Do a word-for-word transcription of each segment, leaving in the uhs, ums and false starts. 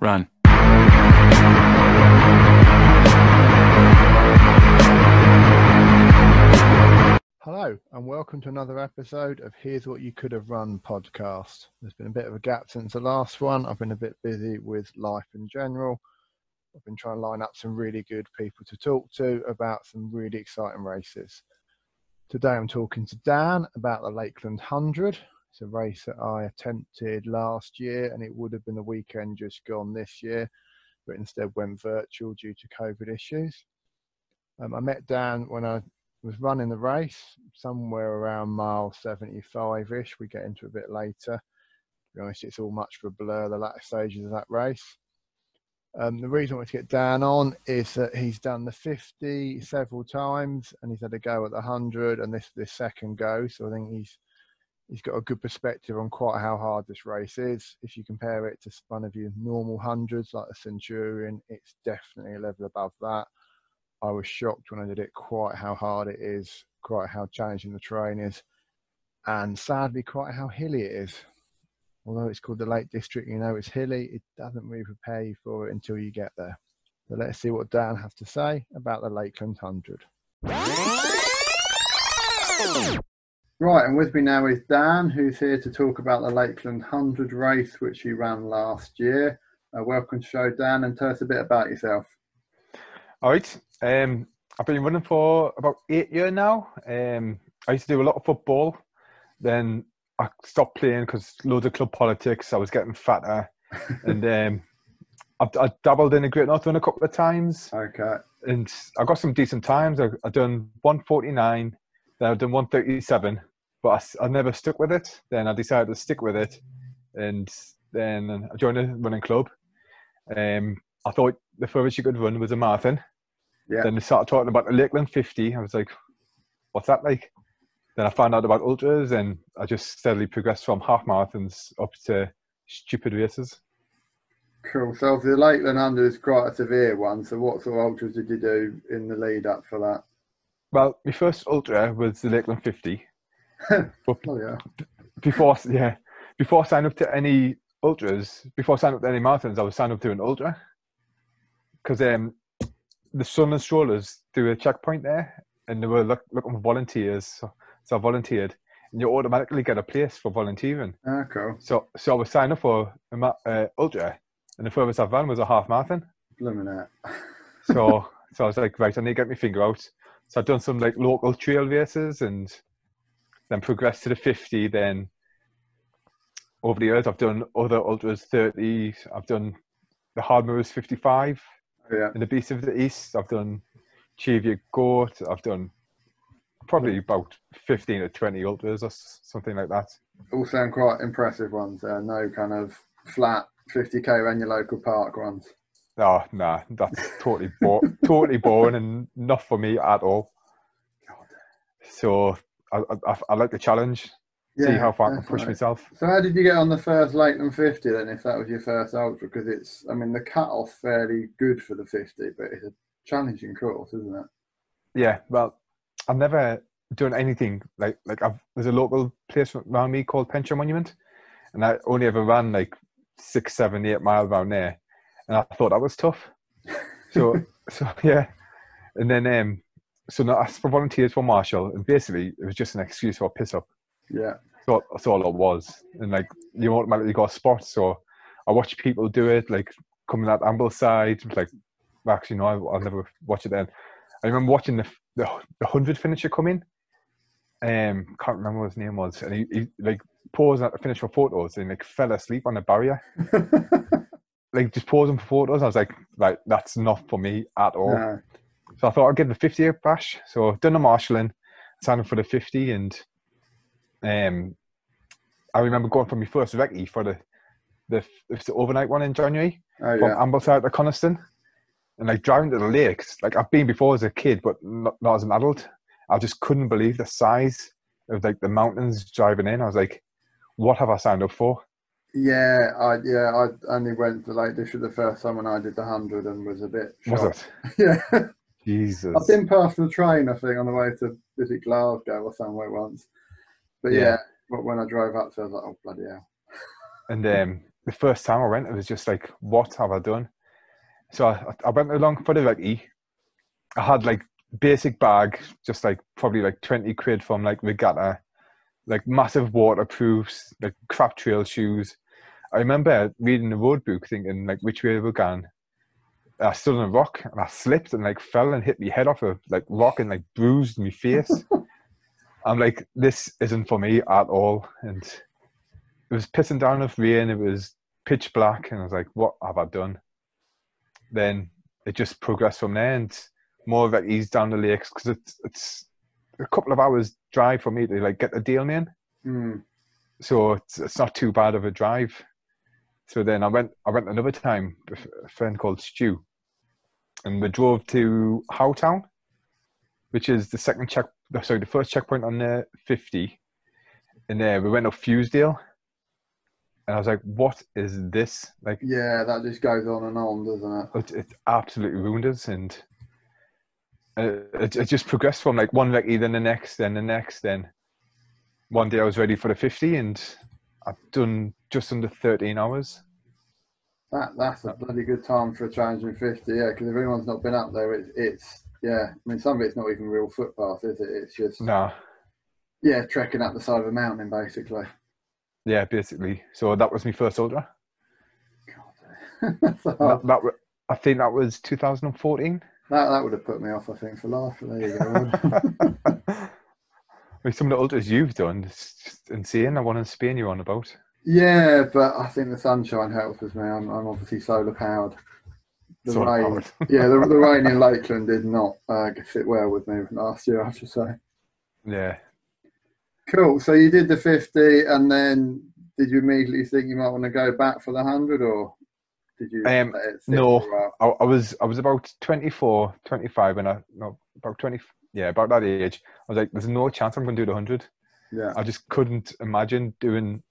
Run. Hello and welcome to another episode of Here's What You Could Have Run podcast. There's been a bit of a gap since the last one. I've been a bit busy with life in general. I've been trying to line up some really good people to talk to about some really exciting races. Today I'm talking to Dan about the Lakeland one hundred. It's a race that I attempted last year and it would have been the weekend just gone this year, but instead went virtual due to COVID issues. Um, I met Dan when I was running the race, somewhere around mile seventy-five-ish. We get into a bit later. To be honest, it's all much for a blur, the latter stages of that race. Um, the reason I want to get Dan on is that he's done the fifty several times and he's had a go at the one hundred and this this second go. So I think he's he's got a good perspective on quite how hard this race is. If you compare it to one of your normal hundreds like the Centurion, it's definitely a level above that. I was shocked when I did it, quite how hard it is, quite how challenging the terrain is, and sadly quite how hilly it is. Although it's called the Lake District, you know it's hilly, it doesn't really prepare you for it until you get there. So let's see what Dan has to say about the Lakeland one hundred. Right, and with me now is Dan, who's here to talk about the Lakeland one hundred race, which he ran last year. Uh, welcome to the show, Dan, and tell us a bit about yourself. All right, um, I've been running for about eight years now. Um, I used to do a lot of football, then I stopped playing because loads of club politics. I was getting fatter, and um, I, I dabbled in the Great North Run a couple of times. Okay. And I got some decent times. I, I done one forty-nine, then I've done one thirty-seven, but I, I never stuck with it. Then I decided to stick with it, and then I joined a running club. Um, I thought the furthest you could run was a marathon. Yeah. Then they started talking about the Lakeland fifty. I was like, "What's that like?" Then I found out about ultras and I just steadily progressed from half marathons up to stupid races. Cool. So the Lakeland one hundred is quite a severe one. So what sort of ultras did you do in the lead up for that? Well, my first ultra was the Lakeland fifty. oh, yeah. Before, yeah, before I signed up to any ultras, before I signed up to any marathons, I was signed up to an ultra. Because um, the Sunderland strollers do a checkpoint there and they were look, looking for volunteers. So, So I volunteered, and you automatically get a place for volunteering. Ah, cool. So, so I was signed up for an uh, ultra, and the furthest I've run was a half marathon. Blimmin' that. so, so I was like, right, I need to get my finger out. So I've done some like local trail races, and then progressed to the fifty. Then over the years, I've done other ultras, thirty. I've done the Hardmoors fifty-five. Oh, yeah. And the Beast of the East. I've done Cheviot Goat. I've done probably about fifteen or twenty ultras or something like that. All sound quite impressive ones. Uh, no kind of flat fifty K around your local park ones. Oh, nah, that's totally, bo totally boring and not for me at all. God. So I, I, I like the challenge, yeah, see how far I can push right. myself. So how did you get on the first Lakeland fifty then, if that was your first ultra? Because it's, I mean, the cut-off's fairly good for the fifty, but it's a challenging course, isn't it? Yeah, well, I've never done anything like like I've, there's a local place around me called Pension Monument, and I only ever ran like six, seven, eight miles around there, and I thought that was tough. So so yeah, and then um, so I asked for volunteers for Marshall, and basically it was just an excuse for a piss up. Yeah, so that's all it was, and like you automatically got a spot. So I watched people do it, like coming out Ambleside, like actually no, I'll, I'll never watch it then. I remember watching the the, the hundred finisher come in. Um, can't remember what his name was, and he, he like paused at the finish for photos, and like fell asleep on the barrier, like just pausing for photos. I was like, like that's not for me at all. No. So I thought I'd give the fifty a bash. So I've done the marshalling, signed up for the fifty, and um, I remember going for my first recce for the the, the overnight one in January. Oh, yeah. From Ambleside to Coniston. And like driving to the lakes, like I've been before as a kid, but not, not as an adult. I just couldn't believe the size of like the mountains driving in. I was like, what have I signed up for? Yeah, I yeah, I only went to Lake District the first time when I did the hundred and was a bit shocked. Was it? Yeah. Jesus. I've been past the train, I think, on the way to is it Glasgow or somewhere once. But yeah, yeah, but when I drove up, so I was like, oh bloody hell. And um the first time I went, it was just like, what have I done? So I, I went along for the recce. I had like basic bag, just like probably like twenty quid from like Regatta, like massive waterproofs, like crap trail shoes. I remember reading the road book thinking like, which way have we gone? I stood on a rock and I slipped and like fell and hit my head off a like rock and like bruised my face. I'm like, this isn't for me at all. And it was pissing down with rain. It was pitch black. And I was like, what have I done? Then it just progressed from there and more recce's down the lakes, because it's, it's a couple of hours drive for me to like get the deal in. Mm. So it's, it's not too bad of a drive. So then I went, I went another time with a friend called Stu, and we drove to Howtown, which is the second check, sorry, the first checkpoint on the fifty. And there we went up Fusedale, and I was like, what is this? Like, yeah, that just goes on and on, doesn't it? It, it absolutely ruined us. And it, it just progressed from like one recce, then the next, then the next, then one day I was ready for the fifty and I've done just under thirteen hours. That That's a bloody good time for a challenge in fifty, yeah, because if anyone's not been up there, it, it's, yeah, I mean, some of it's not even real footpath, is it? It's just, nah. yeah, trekking up the side of a mountain, basically. Yeah, basically. So that was my first ultra. God. that, that, I think that was two thousand fourteen. That, that would have put me off, I think, for life. There you go. I mean, some of the ultras you've done, it's just insane. The one in Spain you're on about. Yeah, but I think the sunshine helps with me. I'm, I'm obviously solar powered. The solar rain, powered. yeah, the, the rain in Lakeland did not uh, sit well with me last year, I should say. Yeah. Cool. So you did the fifty, and then did you immediately think you might want to go back for the hundred, or did you? Um, no, I, I was I was about twenty-four, twenty-five, and I no about twenty, yeah, about that age. I was like, there's no chance I'm going to do the hundred. Yeah. I just couldn't imagine doing.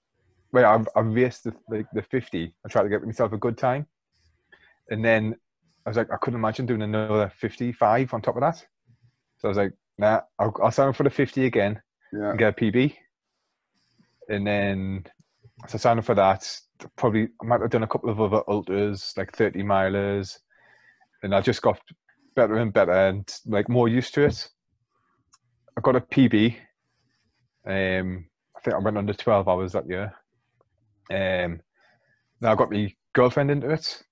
Well, I, I raced the, like the fifty. I tried to get myself a good time, and then I was like, I couldn't imagine doing another fifty-five on top of that. So I was like, nah, I'll, I'll sign up for the fifty again. Yeah. And get a P B, and then so I signed up for that. Probably I might have done a couple of other ultras, like thirty milers, and I just got better and better and like more used to it. I got a P B. Um, I think I went under twelve hours that year. Um, now I got my girlfriend into it,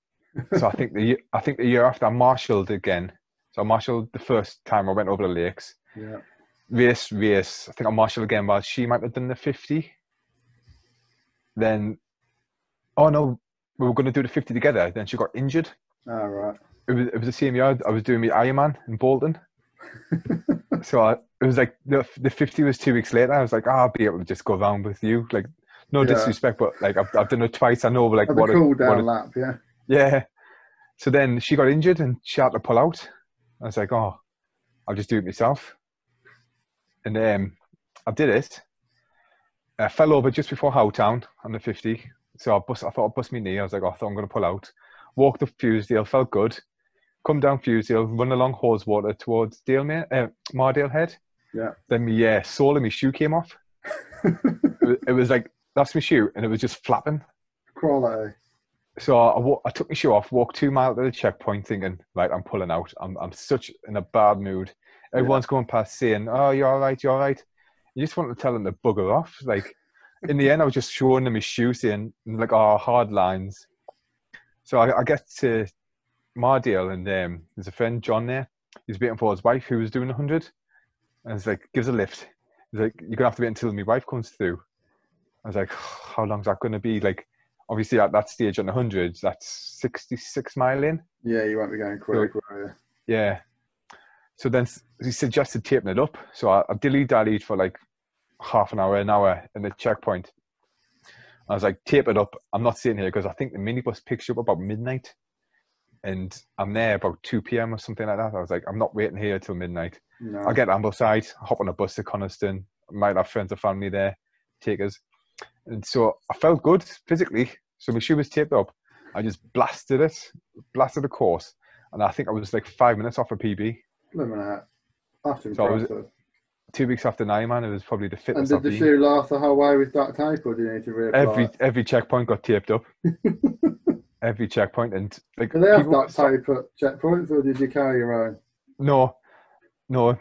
so I think the I think the year after I marshalled again. So I marshalled the first time I went over the lakes. Yeah. Race, race. I think I marshalled again while she might have done the fifty. Then, oh no, we were going to do the fifty together. Then she got injured. All right. It was, it was the same year I was doing my Ironman in Bolton. so I, it was like the, the fifty was two weeks later. I was like, oh, I'll be able to just go round with you. Like, no yeah. disrespect, but like I've, I've done it twice. I know, but like, what a cool down lap, yeah. Yeah. So then she got injured and she had to pull out. I was like, oh, I'll just do it myself. And um, I did it. I fell over just before Howtown on the fifty. So I, bust, I thought I'd bust my knee. I was like, oh, I thought I'm going to pull out. Walked up Fusedale, felt good. Come down Fusedale, run along Haweswater towards Dale, uh, Mardale Head. Yeah. Then my uh, sole of my shoe came off. it, it was like, that's my shoe. And it was just flapping. Crawler. So I, I took my shoe off, walked two miles to the checkpoint thinking, right, I'm pulling out. I'm, I'm such in a bad mood. Everyone's yeah. going past saying, oh, you're all right, you're all right. You just want to tell them to bugger off. Like, in the end, I was just showing them his shoes in, like, oh, hard lines. So I, I get to Mardale, and um, there's a friend, John, there. He's waiting for his wife, who was doing a hundred. And he's like, gives a lift. He's like, you're going to have to wait until my wife comes through. I was like, oh, how long's that going to be? Like, obviously, at that stage on the hundred, that's sixty-six mile in. Yeah, you won't be going quick. So, right? Yeah. So then he suggested taping it up. So I, I dilly-dallied for like half an hour, an hour in the checkpoint. I was like, tape it up. I'm not sitting here because I think the minibus picks you up about midnight. And I'm there about two p m or something like that. I was like, I'm not waiting here till midnight. No. I'll get to Ambleside, hop on a bus to Coniston. I might have friends or family there, take us. And so I felt good physically. So my shoe was taped up. I just blasted it, blasted the course. And I think I was like five minutes off a P B. Look at that. That's impressive. So I was, two weeks after nine, man, it was probably the fitness. And did the shoe last the whole way with that tape, or did you need to reapply? Every every checkpoint got taped up. Every checkpoint, and like, do they have that tape at checkpoints, or did you carry your own? No, no.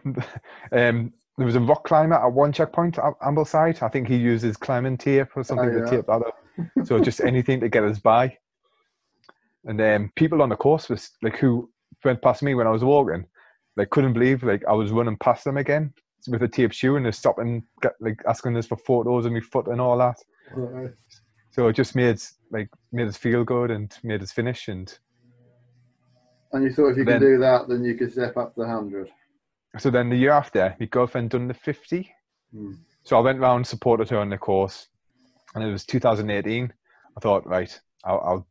um, there was a rock climber at one checkpoint, at Ambleside. I think he uses climbing tape or something oh, yeah. to tape that up. So just anything to get us by. And then um, people on the course was like who went past me when I was walking. They like, couldn't believe like I was running past them again with a taped shoe, and they're stopping, get, like asking us for photos of my foot and all that. Right. So it just made like made us feel good and made us finish. And and you thought if you then, can do that, then you could step up the hundred. So then the year after, my girlfriend done the fifty. Mm. So I went round, supported her on the course, and it was two thousand eighteen. I thought, right, I'll I'll,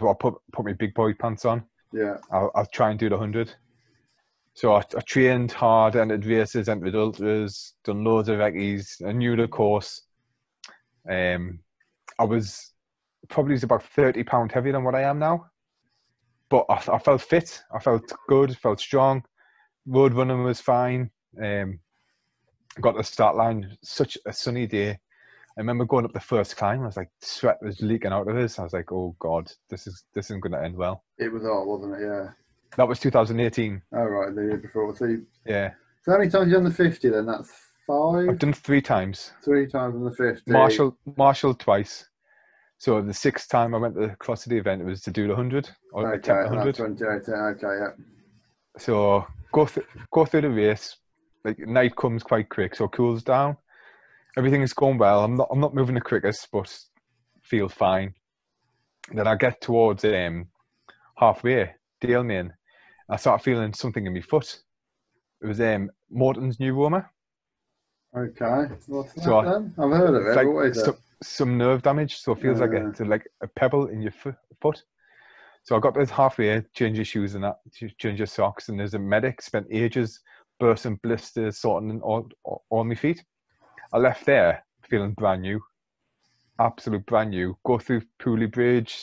I'll, I'll put put my big boy pants on. Yeah, I'll, I'll try and do the hundred. So I, I trained hard, entered races, entered ultras, done loads of recce's. I knew the course. Um, I was probably about thirty pounds heavier than what I am now. But I, I felt fit. I felt good, felt strong. Road running was fine. Um, got to the start line, such a sunny day. I remember going up the first climb. I was like, sweat was leaking out of us. I was like, oh, God, this, is, this isn't going to end well. It was hot, wasn't it? Yeah. That was two thousand eighteen. Oh, right, the year before. So you, yeah. So how many times have you done the fifty then? That's five? I've done three times. Three times in the fifty. Marshall, Marshall twice. So the sixth time I went to the cross of the event, it was to do the one hundred. Or okay, attempt the one hundred. twenty eighteen, okay, yeah. So go, th go through the race. Like night comes quite quick, so it cools down. Everything is going well. I'm not, I'm not moving the quickest, but feel fine. Then I get towards um, halfway, Dale Main. I started feeling something in my foot. It was um, Morton's neuroma. Okay, what's that so then? I've heard of it. Like what is some, it? Some nerve damage, so it feels yeah. like a like a pebble in your foot. So I got this halfway, change your shoes and that, change your socks, and there's a medic. Spent ages bursting blisters, sorting all on my feet. I left there feeling brand new, absolute brand new. Go through Pooley Bridge,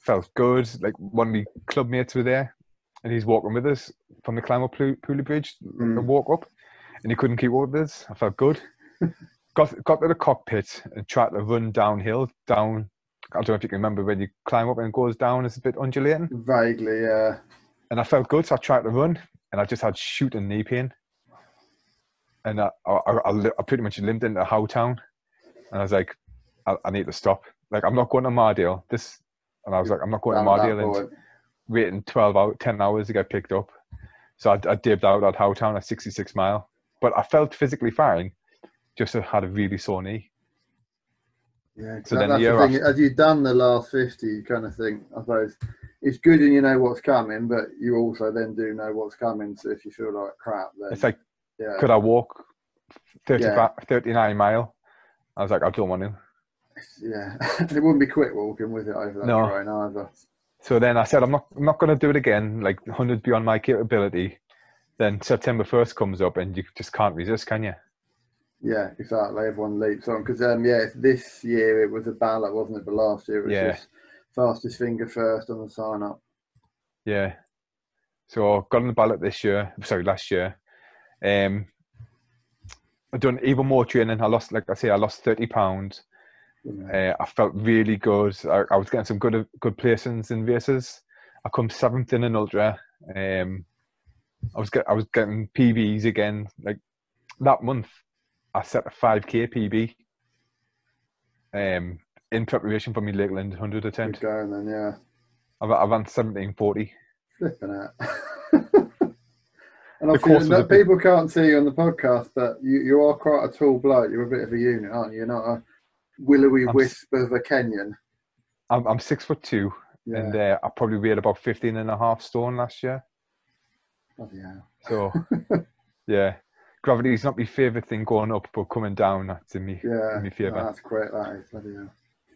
felt good. Like one of my club mates were there. And he's walking with us from the climb up Pooley Bridge, mm. the walk up, and he couldn't keep up with us. I felt good. got got to the cockpit and tried to run downhill, down. I don't know if you can remember when you climb up and it goes down, it's a bit undulating. Vaguely, yeah. And I felt good, so I tried to run, and I just had shooting knee pain. And I, I, I, I pretty much limped into Howtown, and I was like, I, I need to stop. Like, I'm not going to Mardale. This, and I was like, I'm not going to Mardale. And waiting twelve out ten hours to get picked up. So I, I dibbed out at Howtown at sixty-six mile, but I felt physically fine, just had a really sore knee. Yeah, so that, then the year the thing, after, as you've done the last fifty, you kind of think, I suppose, it's good and you know what's coming, but you also then do know what's coming, so if you feel like crap, then... It's like, yeah. Could I walk thirty-nine mile? I was like, I don't want to. Yeah, it wouldn't be quick walking with it over that no. terrain either. So then I said, I'm not, I'm not going to do it again, like one hundred beyond my capability. Then September first comes up and you just can't resist, can you? Yeah, exactly. Everyone leaps on. Because, um, yeah, this year it was a ballot, wasn't it? But last year it was yeah. just fastest finger first on the sign-up. Yeah. So I got on the ballot this year. Sorry, last year. Um, I've done even more training. I lost, like I say, I lost thirty pounds. Uh, I felt really good. I, I was getting some good good placings in races. I come seventh in an ultra. Um, I was get, I was getting P Bs again. Like that month, I set a five K P B. Um, in preparation for my Lakeland one hundred attempt. Good going then, yeah. I, I ran seventeen forty. Flipping out. And obviously, course no, people bit... can't see you on the podcast, but you you are quite a tall bloke. You're a bit of a unit, aren't you? You're not a willowy wisp of a Kenyan. I'm, I'm six foot two, yeah. and uh, I probably weighed about fifteen and a half stone last year. Bloody hell. So, yeah, gravity is not my favourite thing going up, but coming down, that's in me, yeah, in me favour. That's great, that is. Bloody hell.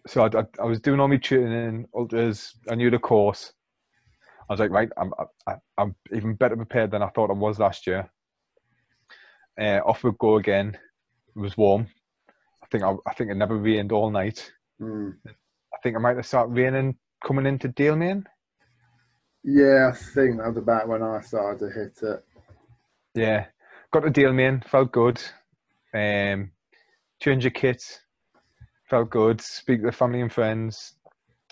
So I, I, I was doing all my training, ultras, I knew the course. I was like, right, I'm, I, I'm even better prepared than I thought I was last year. Uh, off we go again. It was warm. I think I, I think it never rained all night. Mm. I think it might have started raining coming into Dale Main. Yeah, I think that was about when I started to hit it. Yeah, got a deal, man. Felt good. Um, change of kit. Felt good. Speak to the family and friends.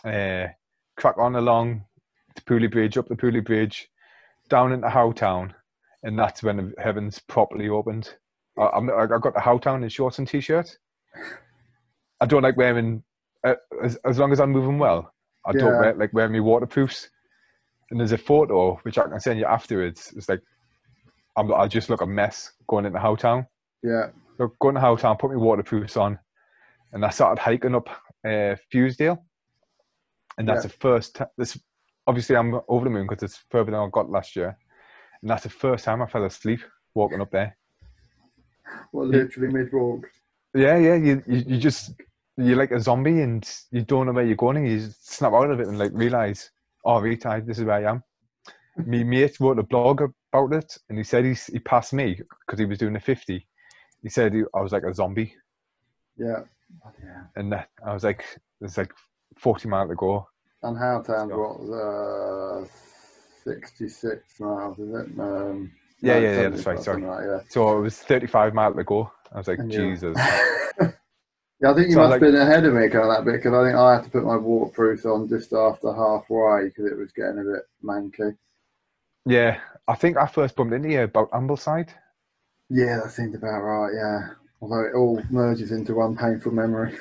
Uh, crack on along to Pooley Bridge, up the Pooley Bridge, down into Howtown, and that's when the heavens properly opened. I, I'm, I got the Howtown in shorts and t-shirt. I don't like wearing, uh, as, as long as I'm moving well, I yeah. don't wear, like wearing my waterproofs. And there's a photo, which I can send you afterwards. It's like, I'm, I just look a mess going into Howtown. Yeah. So going to Howtown, put my waterproofs on, and I started hiking up uh, Fusedale. And that's yeah. the first time, this, obviously I'm over the moon because it's further than I got last year. And that's the first time I fell asleep walking up there. Well, literally mid-walk. Yeah, yeah, you, you you just, you're like a zombie and you don't know where you're going and you just snap out of it and like realise, oh, retired, this is where I am. Me mate wrote a blog about it and he said he, he passed me because he was doing a fifty. He said he, I was like a zombie. Yeah. yeah. And that, I was like, it's like forty miles to go. And Howtown was uh, sixty-six miles, is it? Um, yeah, yeah, yeah, that's right, sorry. Like, yeah. So it was thirty-five miles to go. I was like, and Jesus. Yeah, yeah I think you so must have like, been ahead of me kind of that bit, because I think I had to put my waterproofs on just after halfway because it was getting a bit manky. Yeah, I think I first bumped into you about Ambleside. Yeah, that seemed about right, yeah. Although it all merges into one painful memory.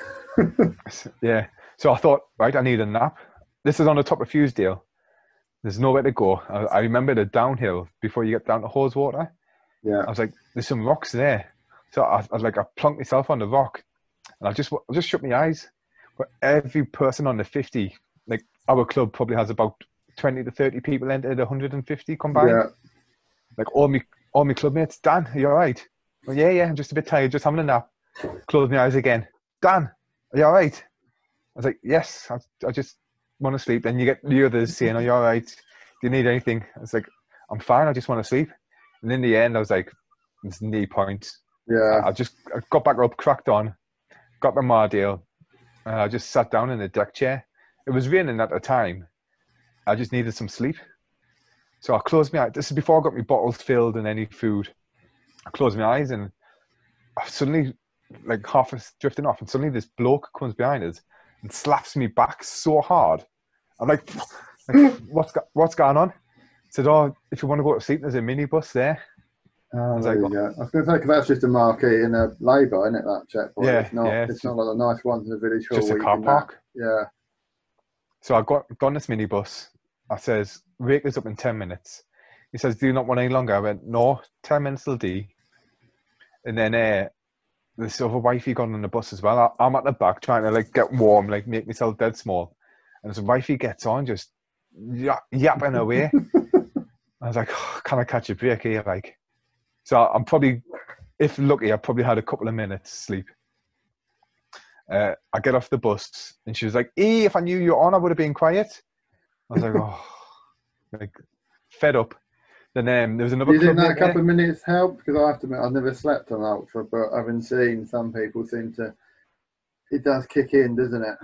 Yeah, so I thought, right, I need a nap. This is on the top of Fusedale. There's nowhere to go. I, I remember the downhill before you get down to Haweswater. Yeah. I was like, there's some rocks there. So I, I like I plunked myself on the rock, and I just I just shut my eyes. But every person on the fifty, like our club, probably has about twenty to thirty people entered, one hundred and fifty combined. Yeah. Like all me all my club mates, Dan, are you all right? Well, yeah, yeah, I'm just a bit tired, just having a nap. Close my eyes again. Dan, are you all right? I was like, yes, I, I just want to sleep. Then you get the others saying, are you all right? Do you need anything? I was like, I'm fine, I just want to sleep. And in the end, I was like, there's no point. Yeah, I just I got back up, cracked on, got my Mardale, and I just sat down in a deck chair. It was raining at the time. I just needed some sleep. So I closed my eyes. This is before I got my bottles filled and any food. I closed my eyes and I suddenly, like half was drifting off, and suddenly this bloke comes behind us and slaps me back so hard. I'm like, like what's, go what's going on? He said, oh, if you want to go to sleep, there's a minibus there. Oh, I was, like, well, I was going to say, because that's just a marquee in a labour, isn't it, that checkpoint? Yeah, it's not, yeah, it's not like the nice ones in the village hall. Just a car park. That. Yeah. So I got, got on this minibus. I says, wake us up in ten minutes. He says, do you not want any longer? I went, no, ten minutes will do. And then uh, this other wifey got on the bus as well. I, I'm at the back trying to like get warm, like make myself dead small. And this wifey gets on, just yap yapping away. I was like, oh, can I catch a break here? Like, so I'm probably, if lucky, I probably had a couple of minutes sleep. Uh, I get off the bus and she was like, "E, if I knew you were on, I would have been quiet." I was like, "Oh, like fed up." Then um, there was another. You didn't that couple of minutes help? Because I have to admit, I've never slept on ultra, but having seen some people seem to, it does kick in, doesn't it?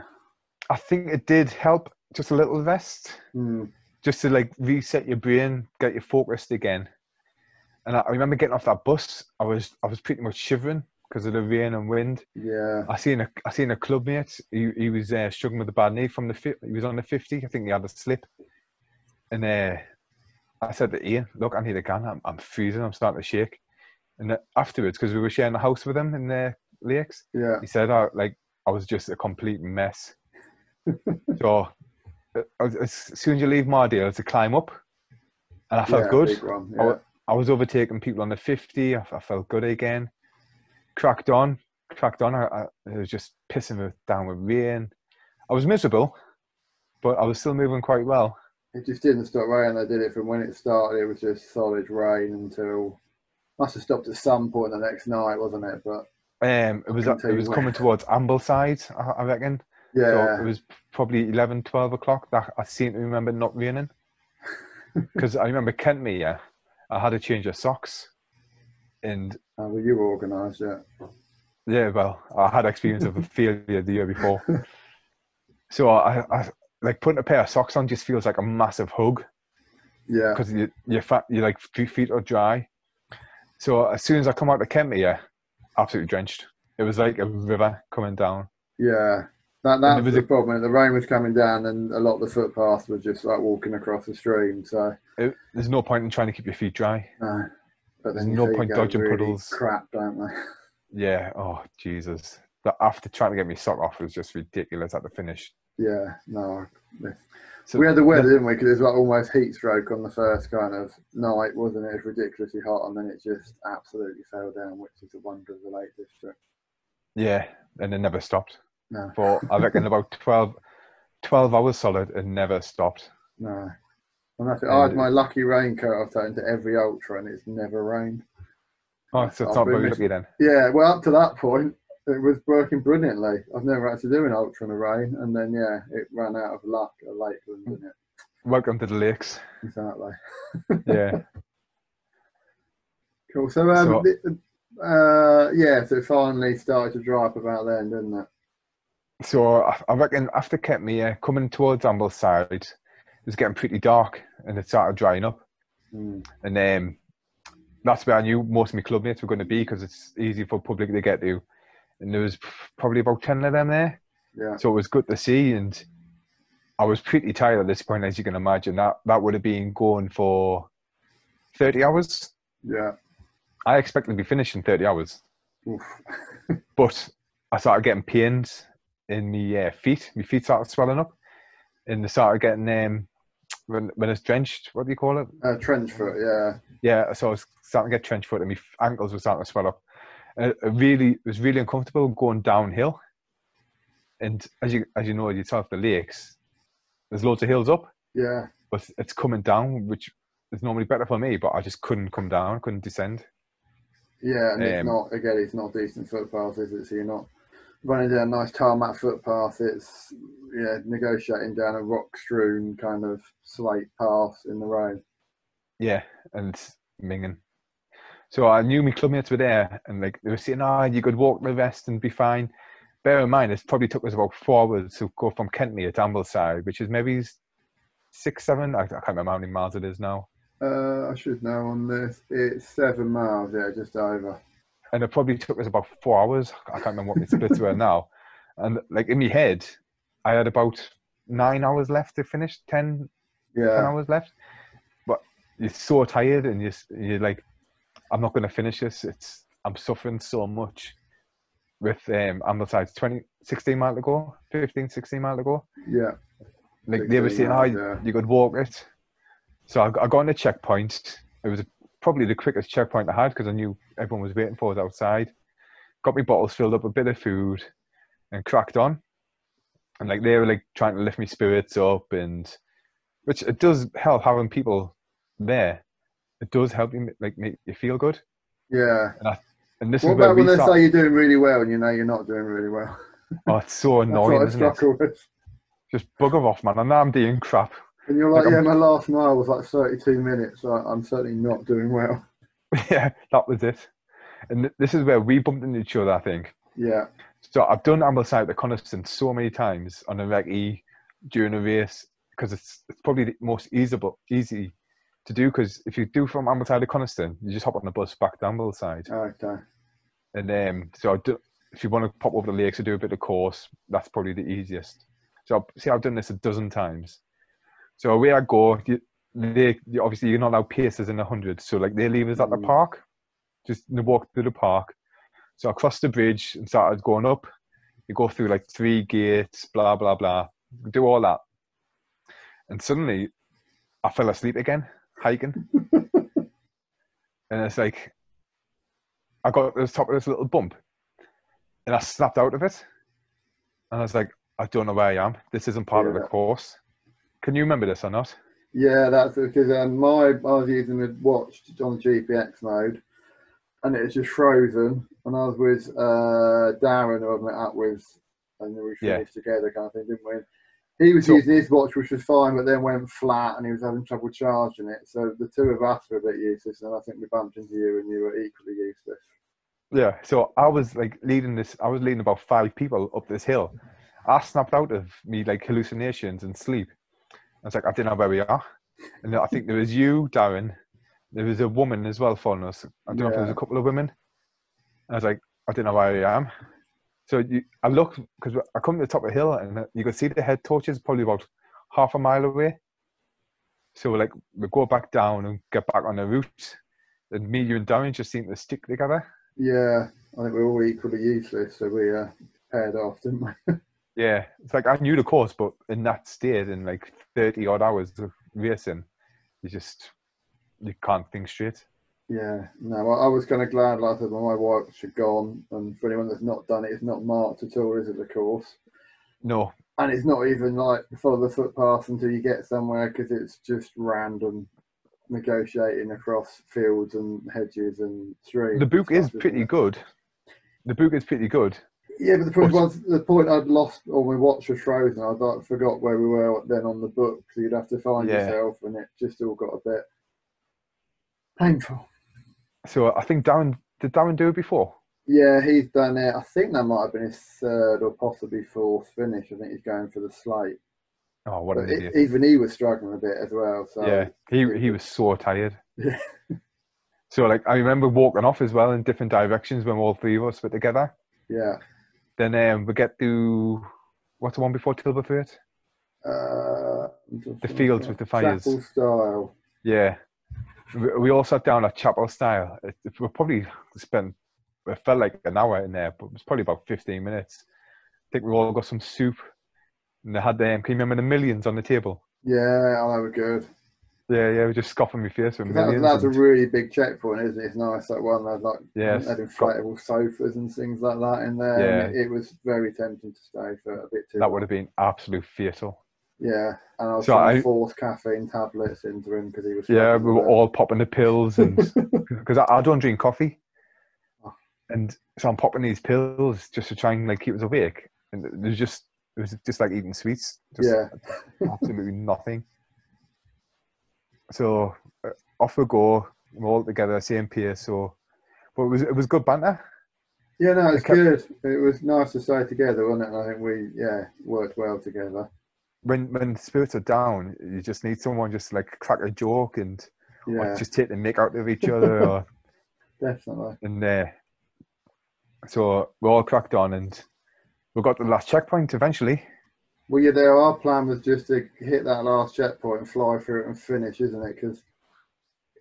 I think it did help just a little rest, mm. just to like reset your brain, get you focused again. And I remember getting off that bus. I was I was pretty much shivering because of the rain and wind. Yeah. I seen a I seen a club mate. He he was uh, struggling with a bad knee from the fi he was on the fifty. I think he had a slip. And uh, I said to Ian, "Look, I need a can. I'm I'm freezing. I'm starting to shake." And uh, afterwards, because we were sharing a house with him in the Lakes, yeah, he said, "I like I was just a complete mess." So uh, as soon as you leave Mardale, it's a climb up, and I felt yeah, good. Big one, yeah. I, I was overtaking people on the fifty. I, I felt good again. Cracked on, cracked on. I, I, it was just pissing down with rain. I was miserable, but I was still moving quite well. It just didn't stop raining. I did it from when it started. It was just solid rain until must have stopped at some point the next night, wasn't it? But um, it was it was coming towards Ambleside, I, I reckon. Yeah, so it was probably eleven, twelve o'clock. That I seem to remember not raining because I remember Kentmere. Yeah. I had a change of socks, and oh, well, you were organised, yeah. Yeah, well, I had experience of a failure the year before, so I, I like putting a pair of socks on just feels like a massive hug. Yeah, because you, you're fat, you like feet are dry, So as soon as I come out to Kentmere, absolutely drenched. It was like a river coming down. Yeah, that that was the problem. The rain was coming down, and a lot of the footpaths were just like walking across the stream. So it, there's no point in trying to keep your feet dry. No, but then there's no point dodging really puddles. Crap, don't they? Yeah. Oh Jesus! But after trying to get my sock off, it was just ridiculous at the finish. Yeah. No. So we had the weather, didn't we? Because it was like almost heat stroke on the first kind of night, wasn't it? It was ridiculously hot, and then it just absolutely fell down, which is a wonder of the Lake District. Yeah, and it never stopped. No. For I reckon about twelve, twelve hours solid, and never stopped. No. And that's it. I had my lucky raincoat I've taken to every ultra, and it's never rained. Oh, so it's not very lucky then. Yeah, well, up to that point, it was working brilliantly. I've never had to do an ultra in the rain, and then, yeah, it ran out of luck at Lakeland, didn't it? Welcome to the lakes. Exactly. Yeah. Cool. So, um, so uh, yeah, so it finally started to dry up about then, didn't it? So, I reckon after Kentmere, coming towards Ambleside, it was getting pretty dark, and it started drying up. Mm. And um, that's where I knew most of my club mates were going to be, because it's easy for public to get to. And there was probably about ten of them there. Yeah. So it was good to see. And I was pretty tired at this point, as you can imagine. That that would have been going for thirty hours. Yeah. I expected to be finishing thirty hours. Oof. But I started getting pains in my uh, feet. My feet started swelling up. And they started getting, um, when, when it's drenched, what do you call it? Uh, trench foot, yeah. Yeah, so I was starting to get trench foot and my ankles were starting to swell up. It really it was really uncomfortable going downhill, and as you as you know yourself, the lakes, there's loads of hills up. Yeah. But it's coming down, which is normally better for me. But I just couldn't come down, couldn't descend. Yeah, and um, it's not again, it's not decent footpaths, is it? So you're not running down a nice tarmac footpath. It's yeah, negotiating down a rock-strewn kind of slate path in the rain. Yeah, and minging. So I knew my clubmates were there, and like they were saying, "Ah, oh, you could walk the rest and be fine." Bear in mind, it probably took us about four hours to go from Kentmere to Ambleside, which is maybe six, seven. I, I can't remember how many miles it is now. Uh, I should know on this. It's seven miles, yeah, just over. And it probably took us about four hours. I can't remember what the splits were now. And like in my head, I had about nine hours left to finish, ten, yeah. ten hours left. But you're so tired, and you're, you're like, I'm not going to finish this. It's I'm suffering so much with um, Ambleside. twenty, sixteen mile to go, fifteen, sixteen mile to go. Yeah. Like they were saying, oh, yeah. you could walk it. So I, I got on the checkpoint. It was probably the quickest checkpoint I had because I knew everyone was waiting for us outside. Got my bottles filled up, a bit of food, and cracked on. And like they were like trying to lift my spirits up, and which it does help having people there. It does help you, like, make you feel good. Yeah. And, I, and this what is where about we when start... they say you're doing really well and you know you're not doing really well? Oh, it's so annoying. That's what I struggle with. Just bugger off, man. I know I'm doing crap. And you're like, like yeah, I'm... my last mile was like thirty-two minutes. So I'm certainly not doing well. Yeah, that was it. And th this is where we bumped into each other, I think. Yeah. So I've done Ambleside at Coniston so many times on a recce during a race because it's, it's probably the most easable, easy. To do because if you do from Ambleside to Coniston, you just hop on the bus back to Ambleside. Okay. And um, so I do, if you want to pop over the lakes or do a bit of course, that's probably the easiest. So I've, see, I've done this a dozen times. So away I go. You, they you, obviously you're not allowed paces in the hundreds, so like they leave us at the park, just walk through the park. So I crossed the bridge and started going up. You go through like three gates, blah blah blah, do all that, and suddenly I fell asleep again. Hiking, and it's like I got to the top of this little bump, and I snapped out of it, and I was like, I don't know where I am. This isn't part yeah. of the course. Can you remember this or not? Yeah, that's because um, my I was using the watch on G P X mode, and it was just frozen. And I was with uh, Darren, who I met up with, and we finished yeah. together, kind of thing, didn't we? He was so, using his watch, which was fine, but then went flat, and he was having trouble charging it. So the two of us were a bit useless, and I think we bumped into you, and you were equally useless. Yeah. So I was like leading this. I was leading about five people up this hill. I snapped out of me like hallucinations and sleep. I was like, I don't know where we are, and I think there was you, Darren, there was a woman as well following us. I don't yeah. know if there was a couple of women. I was like, I don't know where I am. So you, I looked, because I come to the top of the hill and you could see the head torches probably about half a mile away. So like, we go back down and get back on the route. And me, you and Darren just seem to stick together. Yeah, I think we're all equally useless, so we uh, paired off, didn't we? Yeah, it's like I knew the course, but in that state, in like thirty odd hours of racing, you just, you can't think straight. Yeah, no, I was kind of glad, like I said, when my watch had gone, and for anyone that's not done it, it's not marked at all, is it, the course? No. And it's not even like follow the footpath until you get somewhere, because it's just random negotiating across fields and hedges and streams. The book is pretty good. The book is pretty good. Yeah, but the point was, the point I'd lost, or my watch was frozen, I like, forgot where we were then on the book, so you'd have to find yeah. yourself, and it just all got a bit painful. So I think Darren, did Darren do it before? Yeah, he's done it. I think that might have been his third or possibly fourth finish. I think he's going for the slate. Oh, what an idiot. Even he was struggling a bit as well. So. Yeah, he he was so tired. Yeah. So, like, I remember walking off as well in different directions when all three of us were together. Yeah. Then um, we get to, what's the one before Tilberthwaite? Uh, the fields that. with the fires. Chapel Style. Yeah. We, we all sat down at Chapel Style. It, it, we probably spent, it felt like an hour in there, but it was probably about fifteen minutes. I think we all got some soup. And they had the, um, can you remember the millions on the table? Yeah, oh, they were good. Yeah, yeah, we just scoffing my face with millions. That, that's and... a really big checkpoint, isn't it? It's nice, that one. They had, like, yeah, they had inflatable got... sofas and things like that in there. Yeah. And it, it was very tempting to stay for a bit too That long. Would have been absolute fatal. Yeah, and I was so trying I... to force caffeine tablets into him because he was... Yeah, we were there. all popping the pills. and Because I, I don't drink coffee. And so I'm popping these pills just to try and like keep us awake. And there's just... It was just like eating sweets. Just yeah. absolutely nothing. So uh, off we go. We're all together, same pace. So, but it was it was good banter. Yeah, no, it's it good. It was nice to stay together, wasn't it? And I think we yeah worked well together. When when spirits are down, you just need someone just like crack a joke and yeah. or just take the mick out of each other. Or, Definitely. And uh, so we all cracked on and. We got to the last checkpoint eventually. Well, yeah, there. Our plan was just to hit that last checkpoint and fly through it and finish, isn't it? Because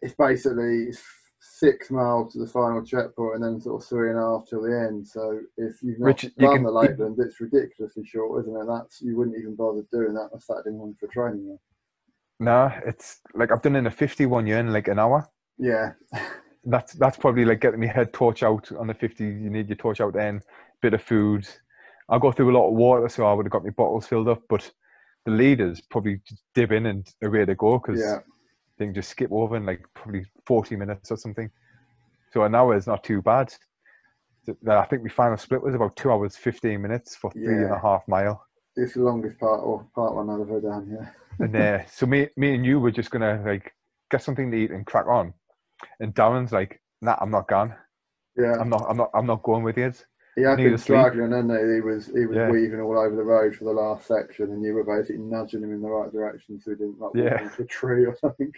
it's basically six miles to the final checkpoint and then sort of three and a half till the end. So if you've not Richard, done you can, the Lakeland, it's ridiculously short, isn't it? That's you wouldn't even bother doing that on Saturday morning for training. No, it's like I've done in a fifty-one year in like an hour. Yeah. that's that's probably like getting my head torch out on the fifty. You need your torch out then, bit of food. I got through a lot of water, so I would have got my bottles filled up, but the leaders probably dip in and away to go because yeah. they can just skip over in like probably forty minutes or something. So an hour is not too bad. I think my final split was about two hours, fifteen minutes for three yeah. and a half mile. It's the longest part or part one I've ever done, yeah. And uh, so me, me and you were just going to like get something to eat and crack on. And Darren's like, nah, I'm not gone. Yeah. I'm not, I'm not, I'm not going with you. He had been struggling, hadn't he? He was, he was yeah. weaving all over the road for the last section, and you were basically nudging him in the right direction so he didn't like, yeah. walk into a tree or something.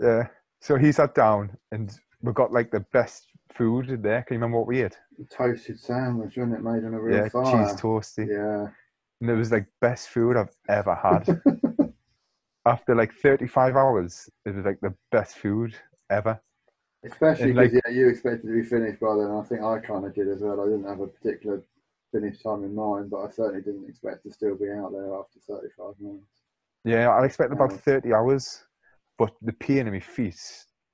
Yeah. So he sat down, and we got like the best food in there. Can you remember what we ate? A toasted sandwich, wasn't it? Made on a real yeah, fire. Cheese toasty. Yeah. And it was like best food I've ever had. After like thirty-five hours, it was like the best food ever. Especially because like, yeah, you expected to be finished by then. I think I kind of did as well. I didn't have a particular finish time in mind, but I certainly didn't expect to still be out there after thirty-five minutes. Yeah, I expected about thirty hours, but the pain in my feet,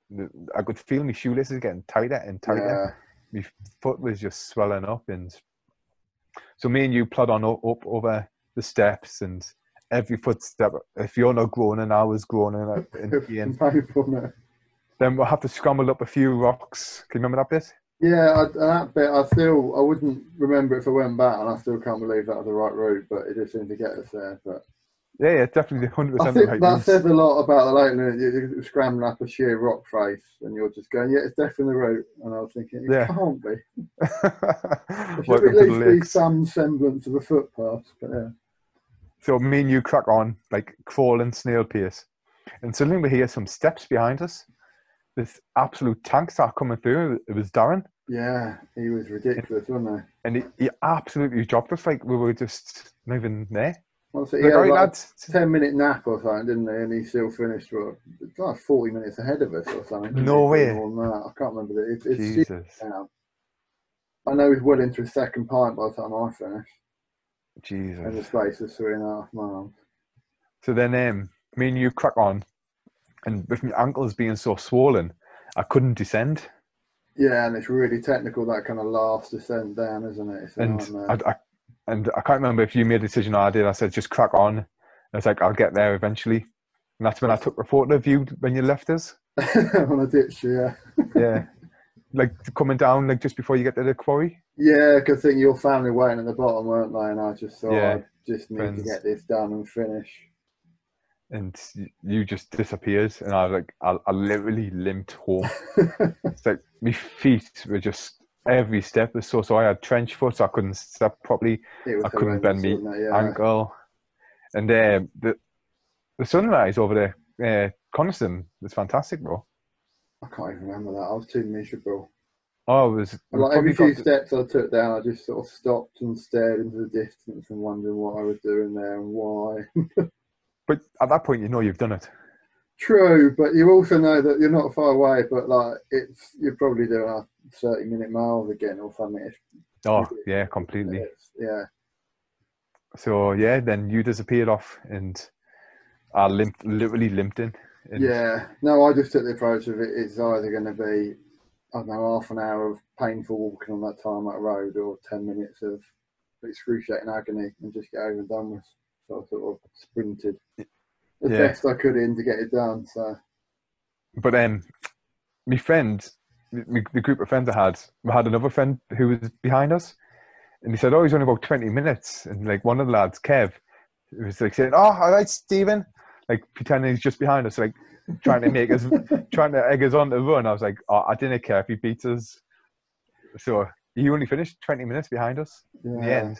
the, I could feel my shoelaces getting tighter and tighter. Yeah. My foot was just swelling up. And so me and you plod on up, up over the steps, and every footstep, if you're not groaning, I was groaning. It's painful, no. Then we'll have to scramble up a few rocks. Can you remember that bit? Yeah, I, that bit, I still, I wouldn't remember if I went back, and I still can't believe that was the right route, but it just seemed to get us there. But yeah, yeah, definitely one hundred percent. I think that says a lot about the Lakeland. You're scrambling up a sheer rock face, and you're just going, yeah, it's definitely the route. And I was thinking, it yeah. can't be. There should at least be some semblance of a footpath. But yeah. So me and you crack on, like crawling snail pace. And suddenly we hear some steps behind us. this absolute tank start coming through. It was Darren. Yeah, he was ridiculous, and, wasn't he? And he, he absolutely dropped us like we were just not even there. Well, so he like, had like lads, a ten minute nap or something, didn't he? And he still finished well, like forty minutes ahead of us or something. No way. I can't remember. It, it's Jesus. I know he's well into his second pint by the time I finished. Jesus. In the space of three and a half miles. So then um, me and you crack on. And with my ankles being so swollen, I couldn't descend. Yeah, and it's really technical, that kind of last descent down, isn't it? It's and, I, I, and I can't remember if you made a decision or I did. I said, just crack on. And I was like, I'll get there eventually. And that's when I took the photo of you when you left us. On a ditch, yeah. Yeah. Like coming down, like just before you get to the quarry. Yeah, because I think your family waiting at the bottom, weren't they? And I just thought, yeah, I just need friends. to get this done and finish. And you just disappeared, and I was like, I, I literally limped home. It's like my feet were just every step was so so. I had trench foot, so I couldn't step properly. I couldn't bend my yeah. ankle. And uh, the the sunrise over there, uh, Coniston, was fantastic, bro. I can't even remember that. I was too miserable. Oh, it was like every few steps I took down, I just sort of stopped and stared into the distance and wondered what I was doing there and why. But at that point, you know you've done it. True, but you also know that you're not far away. But like, it's you're probably doing a thirty minute miles again or something. Oh yeah, completely. Yeah. So yeah, then you disappeared off, and I limped, literally limped in. And yeah. No, I just took the approach of it. It's either going to be, I don't know, half an hour of painful walking on that tarmac road, or ten minutes of excruciating agony, and just get over and done with. So I sort of sprinted the yeah. best I could in to get it done. So, but um, my friend, my, the group of friends I had, I had another friend who was behind us, and he said, "Oh, he's only about twenty minutes." And like one of the lads, Kev, was like saying, "Oh, all right, Steven," like pretending he's just behind us, like trying to make us, trying to egg us on to run. I was like, "Oh, I didn't care if he beat us." So he only finished twenty minutes behind us yeah. in the end.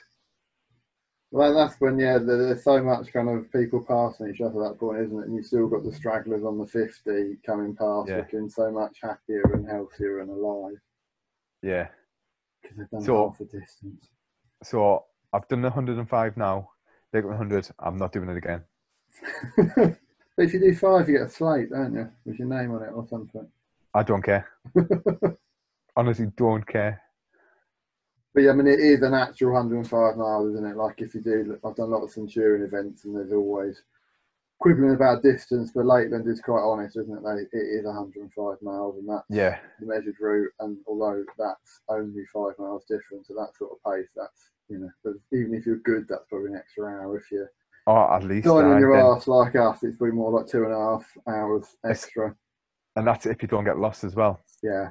Well, that's when, yeah, there's so much kind of people passing each other at that point, isn't it? And you've still got the stragglers on the fifty coming past yeah. looking so much happier and healthier and alive. Yeah. Because they've done so, half the distance. So I've done the one oh five now. Take one hundred. I'm not doing it again. But if you do five, you get a slate, don't you? With your name on it or something. I don't care. Honestly, don't care. But yeah, I mean, it is an actual one hundred and five miles, isn't it? Like if you do, I've done a lot of Centurion events and there's always quibbling about distance, but Lakeland is quite honest, isn't it? Like, it is one hundred and five miles and that's yeah. the measured route. And although that's only five miles difference at that sort of pace, that's, you know, but even if you're good, that's probably an extra hour. If you're oh, at least dying on your arse like us, it's probably more like two and a half hours extra. And that's if you don't get lost as well. Yeah.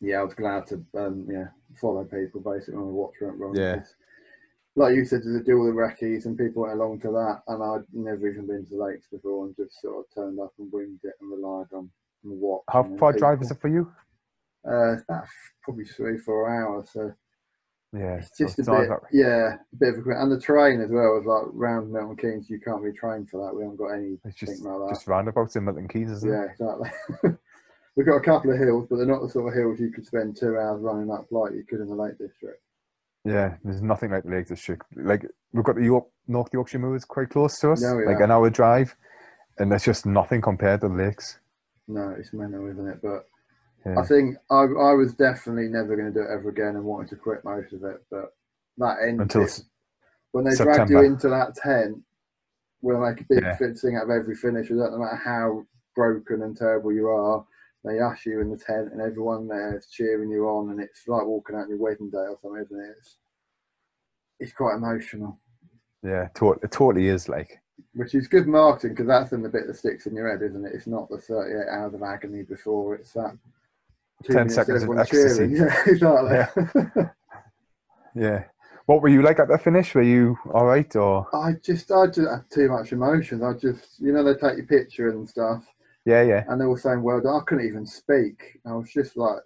Yeah, I was glad to um, yeah follow people basically on the watch run runs. Yeah. Like you said, there's a deal with the reccees and people went along to that, and I'd never even been to the lakes before and just sort of turned up and winged it and relied on the watch. How far drive is it for you? Uh, that's probably three, four hours. So yeah, it's just so it's a bit, like... yeah, a bit of a and the terrain as well was like round Milton Keynes. You can't really train for that. We haven't got any. It's just like that. Just roundabouts in Milton Keynes, isn't it? Yeah, exactly. We've got a couple of hills, but they're not the sort of hills you could spend two hours running up like you could in the Lake District. Yeah, there's nothing like the Lake District. Like, we've got the York, North Yorkshire Moors quite close to us, no, like are. an hour drive, and there's just nothing compared to the lakes. No, it's mental, isn't it? But yeah. I think I, I was definitely never going to do it ever again and wanted to quit most of it, but that ended. Until it, when they September. dragged you into that tent, we'll make a big yeah. thing out of every finish. It doesn't matter how broken and terrible you are. They ask you in the tent, and everyone there is cheering you on, and it's like walking out on your wedding day or something, isn't it? It's, it's quite emotional. Yeah, to- it totally is, like. Which is good marketing, because that's in the bit that sticks in your head, isn't it? It's not the thirty-eight hours of agony before, it's that ten seconds of ecstasy. Yeah, exactly. Yeah. Yeah. What were you like at the finish? Were you all right, or? I just, I just had too much emotions. I just, you know, they take your picture and stuff. Yeah, yeah. And they were saying, well, I couldn't even speak. I was just like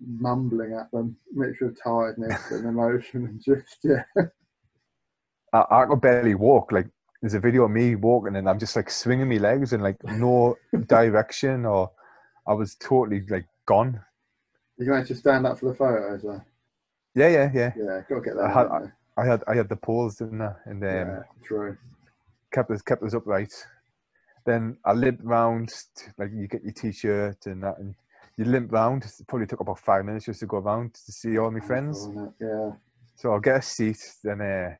mumbling at them, a mixture of tiredness and emotion and just, yeah. I, I could barely walk. Like, there's a video of me walking and I'm just like swinging my legs in like no direction, or I was totally like gone. You can actually stand up for the photos, though. Yeah, yeah, yeah. Yeah, gotta get that. I had, I, I had, I had the poles, didn't I? And um, yeah, true. Kept us, kept us upright. Then I limped round. Like you get your t-shirt and that, and you limp round. It probably took about five minutes just to go round to see all my friends. Yeah. So I'll get a seat. Then uh,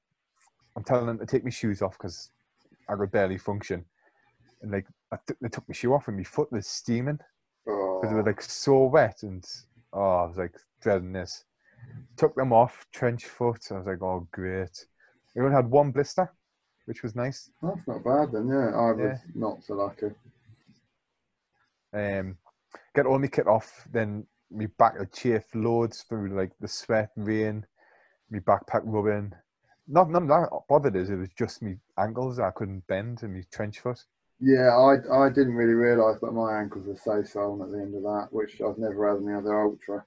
I'm telling them to take my shoes off because I could barely function. And like I th- they took my shoe off and my foot was steaming because oh. They were like so wet and oh, I was like dreading this. Took them off, trench foot. I was like, oh great. We only had one blister, which was nice. Well, that's not bad then, yeah. I was yeah. not so lucky. Um, get all my kit off, then my back had chafed loads through like the sweat, rain, my backpack rubbing. Not none of that bothered us. It was just my ankles I couldn't bend and my trench foot. Yeah, I I didn't really realise that my ankles were so swollen at the end of that, which I've never had in the other ultra.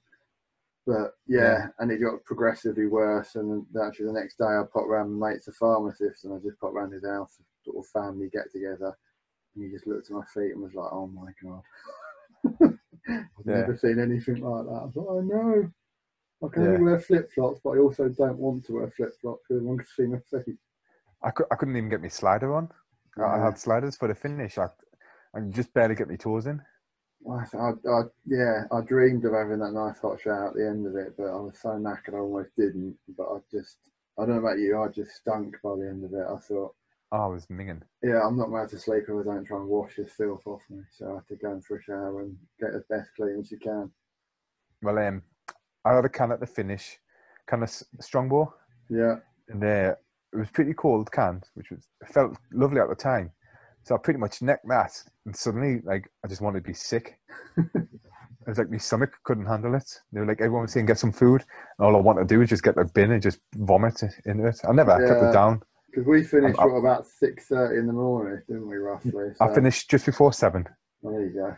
But yeah, yeah, and it got progressively worse. And actually, the next day I popped round my mate's a pharmacist, and I just popped round his house, sort of family get together, and he just looked at my feet and was like, "Oh my god, I've yeah. never seen anything like that." I was like, "Oh no, I can only yeah. wear flip flops, but I also don't want to wear flip flops because everyone can see my feet." I could, I couldn't even get my slider on. Yeah. I had sliders for the finish. I, I just barely get my toes in. I, I, yeah, I dreamed of having that nice hot shower at the end of it, but I was so knackered I almost didn't. But I just, I don't know about you, I just stunk by the end of it. I thought, oh, I was minging. Yeah, I'm not allowed to sleep if I don't try and wash this filth off me. So I had to go in for a shower and get as best clean as you can. Well, um, I had a can at the finish, kind of strongbow. Yeah. And uh, it was pretty cold can, which was felt lovely at the time. So I pretty much necked that, and suddenly, like, I just wanted to be sick. It was like my stomach couldn't handle it. They were like, everyone was saying, get some food. And all I wanted to do was just get the bin and just vomit into it. I never yeah, kept it down. Because we finished I, I, what, about six thirty in the morning, didn't we, roughly? So. I finished just before seven. There you go.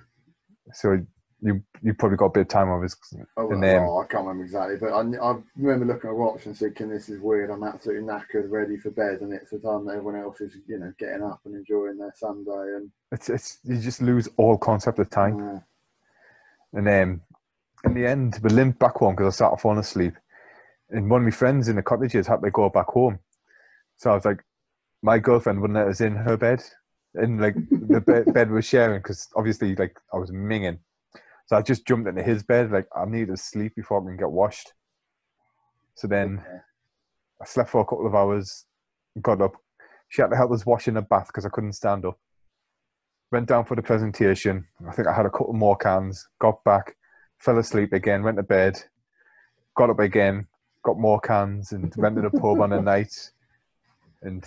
So you you probably got a bit of time on us. Oh, and, um, oh, I can't remember exactly, but I, I remember looking at a watch and thinking, this is weird, I'm absolutely knackered, ready for bed, and it's the time that everyone else is, you know, getting up and enjoying their Sunday. And it's it's you just lose all concept of time. Yeah. And um, in the end, we limped back home because I started falling asleep. And one of my friends in the cottages had to go back home. So I was like, my girlfriend wouldn't let us in her bed. And like the be- bed we were sharing because obviously like I was minging. So I just jumped into his bed, like, I need to sleep before I can get washed. So then okay. I slept for a couple of hours, got up. She had to help us wash in the bath because I couldn't stand up. Went down for the presentation. I think I had a couple more cans, got back, fell asleep again, went to bed, got up again, got more cans, and went to the pub on a night. And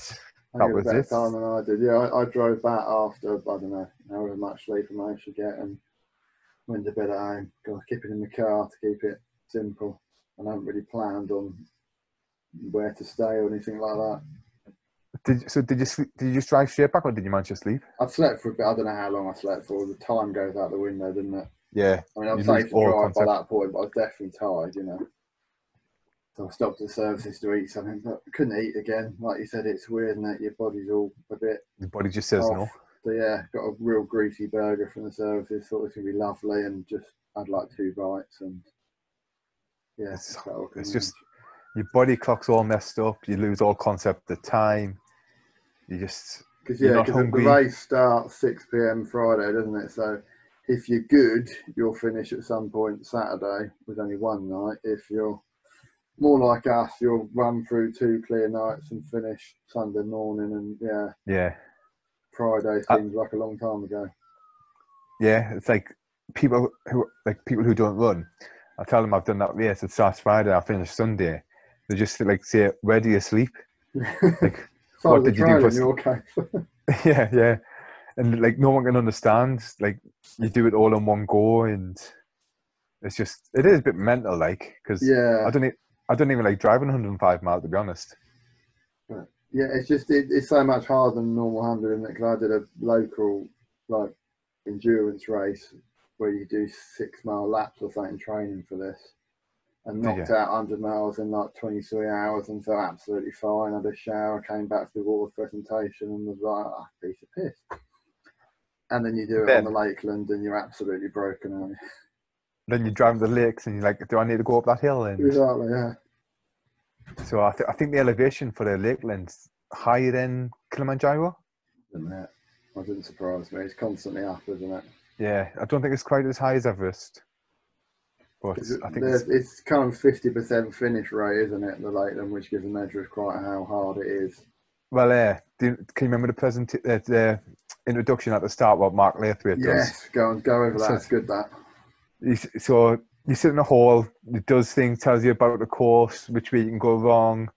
that was it. Time than I did. Yeah, I, I drove back after, I don't know, however much sleep I managed to get. And went to bed at home. God, keep it in the car to keep it simple. And I haven't really planned on where to stay or anything like that. Did so? Did you sleep, did you just drive straight back, or did you manage to sleep? I slept for a bit. I don't know how long I slept for. The time goes out the window, doesn't it? Yeah. I mean, I'm safe to drive by that point, but I was definitely tired, you know. So I stopped at the services to eat something, but I couldn't eat again. Like you said, it's weird, isn't it? Your body's all a bit. Your body just says off. No. So yeah, got a real greasy burger from the services, thought it was going to be lovely, and just had like two bites, and yeah. It's, it's just, your body clock's all messed up, you lose all concept of time, you just, Cause, yeah, you're not hungry. The race starts six p.m. Friday, doesn't it? So if you're good, you'll finish at some point Saturday with only one night. If you're more like us, you'll run through two clear nights and finish Sunday morning, and yeah. Yeah. Friday seems uh, like a long time ago. Yeah, it's like people who like people who don't run. I tell them I've done that race. It starts Friday. I finish Sunday. They just like say, "Where do you sleep?" Like, so what did you do? For... You're okay. yeah, yeah, and like no one can understand. Like you do it all in one go, and it's just it is a bit mental, like because yeah. I don't e- I don't even like driving one hundred five miles to be honest. But yeah, it's just it, it's so much harder than normal hundred, isn't it? Because I did a local like endurance race where you do six mile laps or something training for this, and knocked yeah. out hundred miles in like twenty three hours and felt absolutely fine. I had a shower, came back to the water presentation, and was like, oh, piece of piss. And then you do it then, on the Lakeland, and you're absolutely broken, aren't you? Then you drive the lakes and you're like, do I need to go up that hill? And exactly, yeah. So I, th I think the elevation for the Lakeland's higher than Kilimanjaro. Isn't it? That didn't surprise me. It's constantly up, isn't it? Yeah, I don't think it's quite as high as Everest. But it, I think it's, it's kind of fifty percent finish rate, isn't it, the Lakeland, which gives a measure of quite how hard it is. Well, uh, do you, can you remember the present uh, the introduction at the start, what Mark Lathwaite does? Yes, go, on, go over that. So, it's good, that. You, so you sit in a hall, it does things, tells you about the course, which way you can go wrong,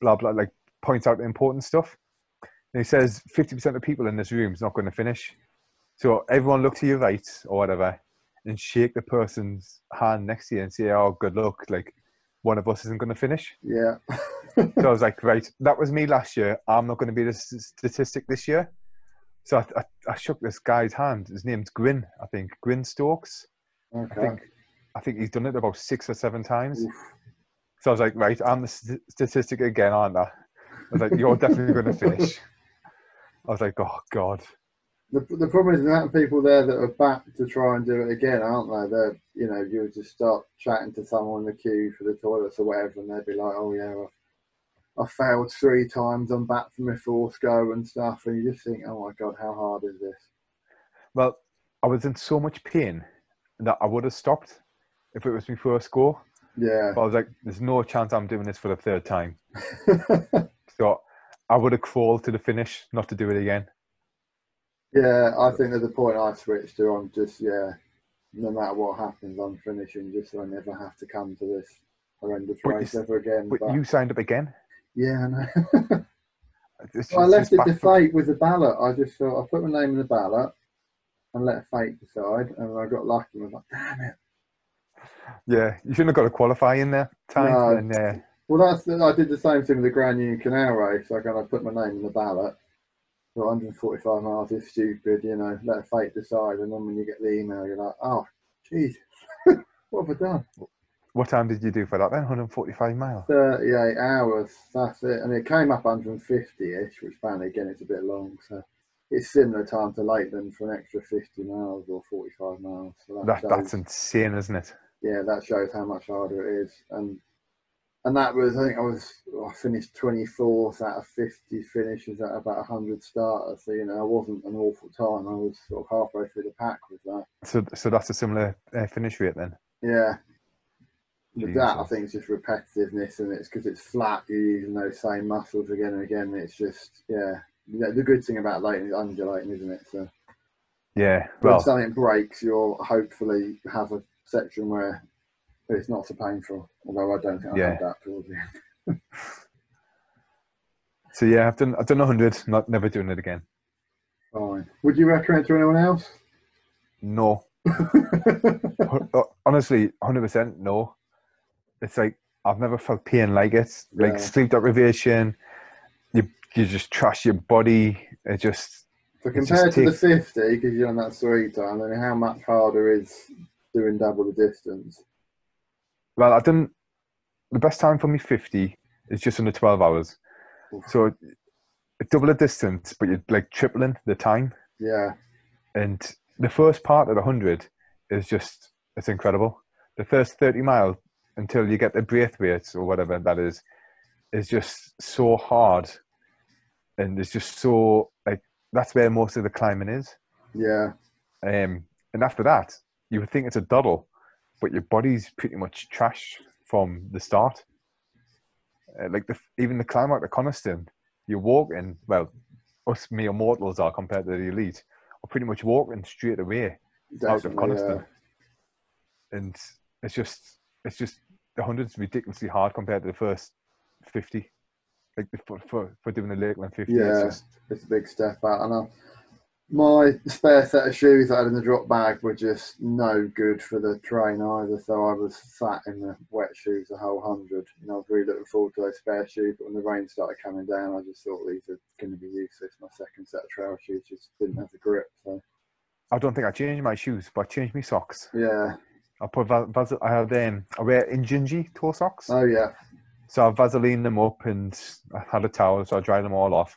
blah, blah, like points out the important stuff. And he says fifty percent of people in this room is not going to finish. So everyone look to your right or whatever and shake the person's hand next to you and say, oh, good luck. Like, one of us isn't going to finish. Yeah. So I was like, right, that was me last year. I'm not going to be the statistic this year. So I, I, I shook this guy's hand. His name's Grin, I think. Grin Stokes. Okay. I think, I think he's done it about six or seven times. Oof. So I was like, right, I'm the st statistic again, aren't I? I was like, you're definitely going to finish. I was like, oh, God. The, the problem is, the amount of people there that are back to try and do it again, aren't they? They're, you know, you would just start chatting to someone in the queue for the toilets or whatever, and they'd be like, oh, yeah, well, I failed three times, I'm back from my fourth go and stuff. And you just think, oh, my God, how hard is this? Well, I was in so much pain that I would have stopped if it was my first go. Yeah. But I was like, there's no chance I'm doing this for the third time. So I would have crawled to the finish not to do it again. Yeah, I think at the point I switched to, I'm just, yeah, no matter what happens, I'm finishing just so I never have to come to this horrendous race ever again. But, but you signed up again? Yeah, I know. just, well, I left it to fate with the ballot. I just thought, I put my name in the ballot and let fate decide, and I got lucky and was like, damn it. Yeah, you shouldn't have got a qualify in there. Time no. and, uh, well, that's, I did the same thing with the Grand Union Canal race. I kind of put my name in the ballot. So one hundred forty-five miles is stupid, you know, let fate decide. And then when you get the email, you're like, oh, geez, what have I done? What time did you do for that then? one hundred forty-five miles? thirty-eight hours, that's it. And it came up one hundred fifty-ish, which apparently, again, it's a bit long. So it's similar time to Lakeland for an extra fifty miles or forty-five miles. So that that, shows, that's insane, isn't it? Yeah, that shows how much harder it is. And And that was, I think I was, I finished twenty-fourth out of fifty finishes at about one hundred starters. So, you know, I wasn't an awful time. I was sort of halfway through the pack with that. So so that's a similar uh, finish rate then? Yeah. With that, I think it's just repetitiveness, and it's because it's flat. You're using those same muscles again and again. It's just, yeah. The good thing about Lakeland is undulating, isn't it? So yeah. Well, when something breaks, you'll hopefully have a section where it's not so painful, although I don't think I had that towards the end. So yeah, I've done I've done one hundred, not never doing it again. Fine. Would you recommend to anyone else? No. Honestly, one hundred percent no. It's like I've never felt pain like it. Yeah. Like sleep deprivation, you you just trash your body. It just. So compared to the fifty, because you're on that three time, I mean, how much harder is doing double the distance? Well, I've done the best time for me fifty is just under twelve hours. Oof. So double the distance, but you're like tripling the time. Yeah. And the first part of the hundred is just, it's incredible. The first thirty miles until you get the Braithwaite's or whatever that is, is just so hard. And it's just so, like, that's where most of the climbing is. Yeah. Um, and after that, you would think it's a doddle, but your body's pretty much trash from the start. Uh, like the, even the climb out to Coniston, you're walking, well, us mere mortals are compared to the elite, are pretty much walking straight away. Definitely, out of Coniston. Yeah. And it's just, it's just, the hundred's ridiculously hard compared to the first fifty. Like for, for, for doing the Lakeland fifty. Yeah, it's, just, it's a big step out. I know. My spare set of shoes that I had in the drop bag were just no good for the train either, so I was sat in the wet shoes the whole hundred, and I was really looking forward to those spare shoes, but when the rain started coming down, I just thought these are going to be useless. My second set of trail shoes just didn't have the grip. So I don't think I changed my shoes, but I changed my socks. Yeah. I put vas I had um, I wear Injunji toe socks. Oh yeah. So I vaseline them up, and I had a towel, so I dried them all off.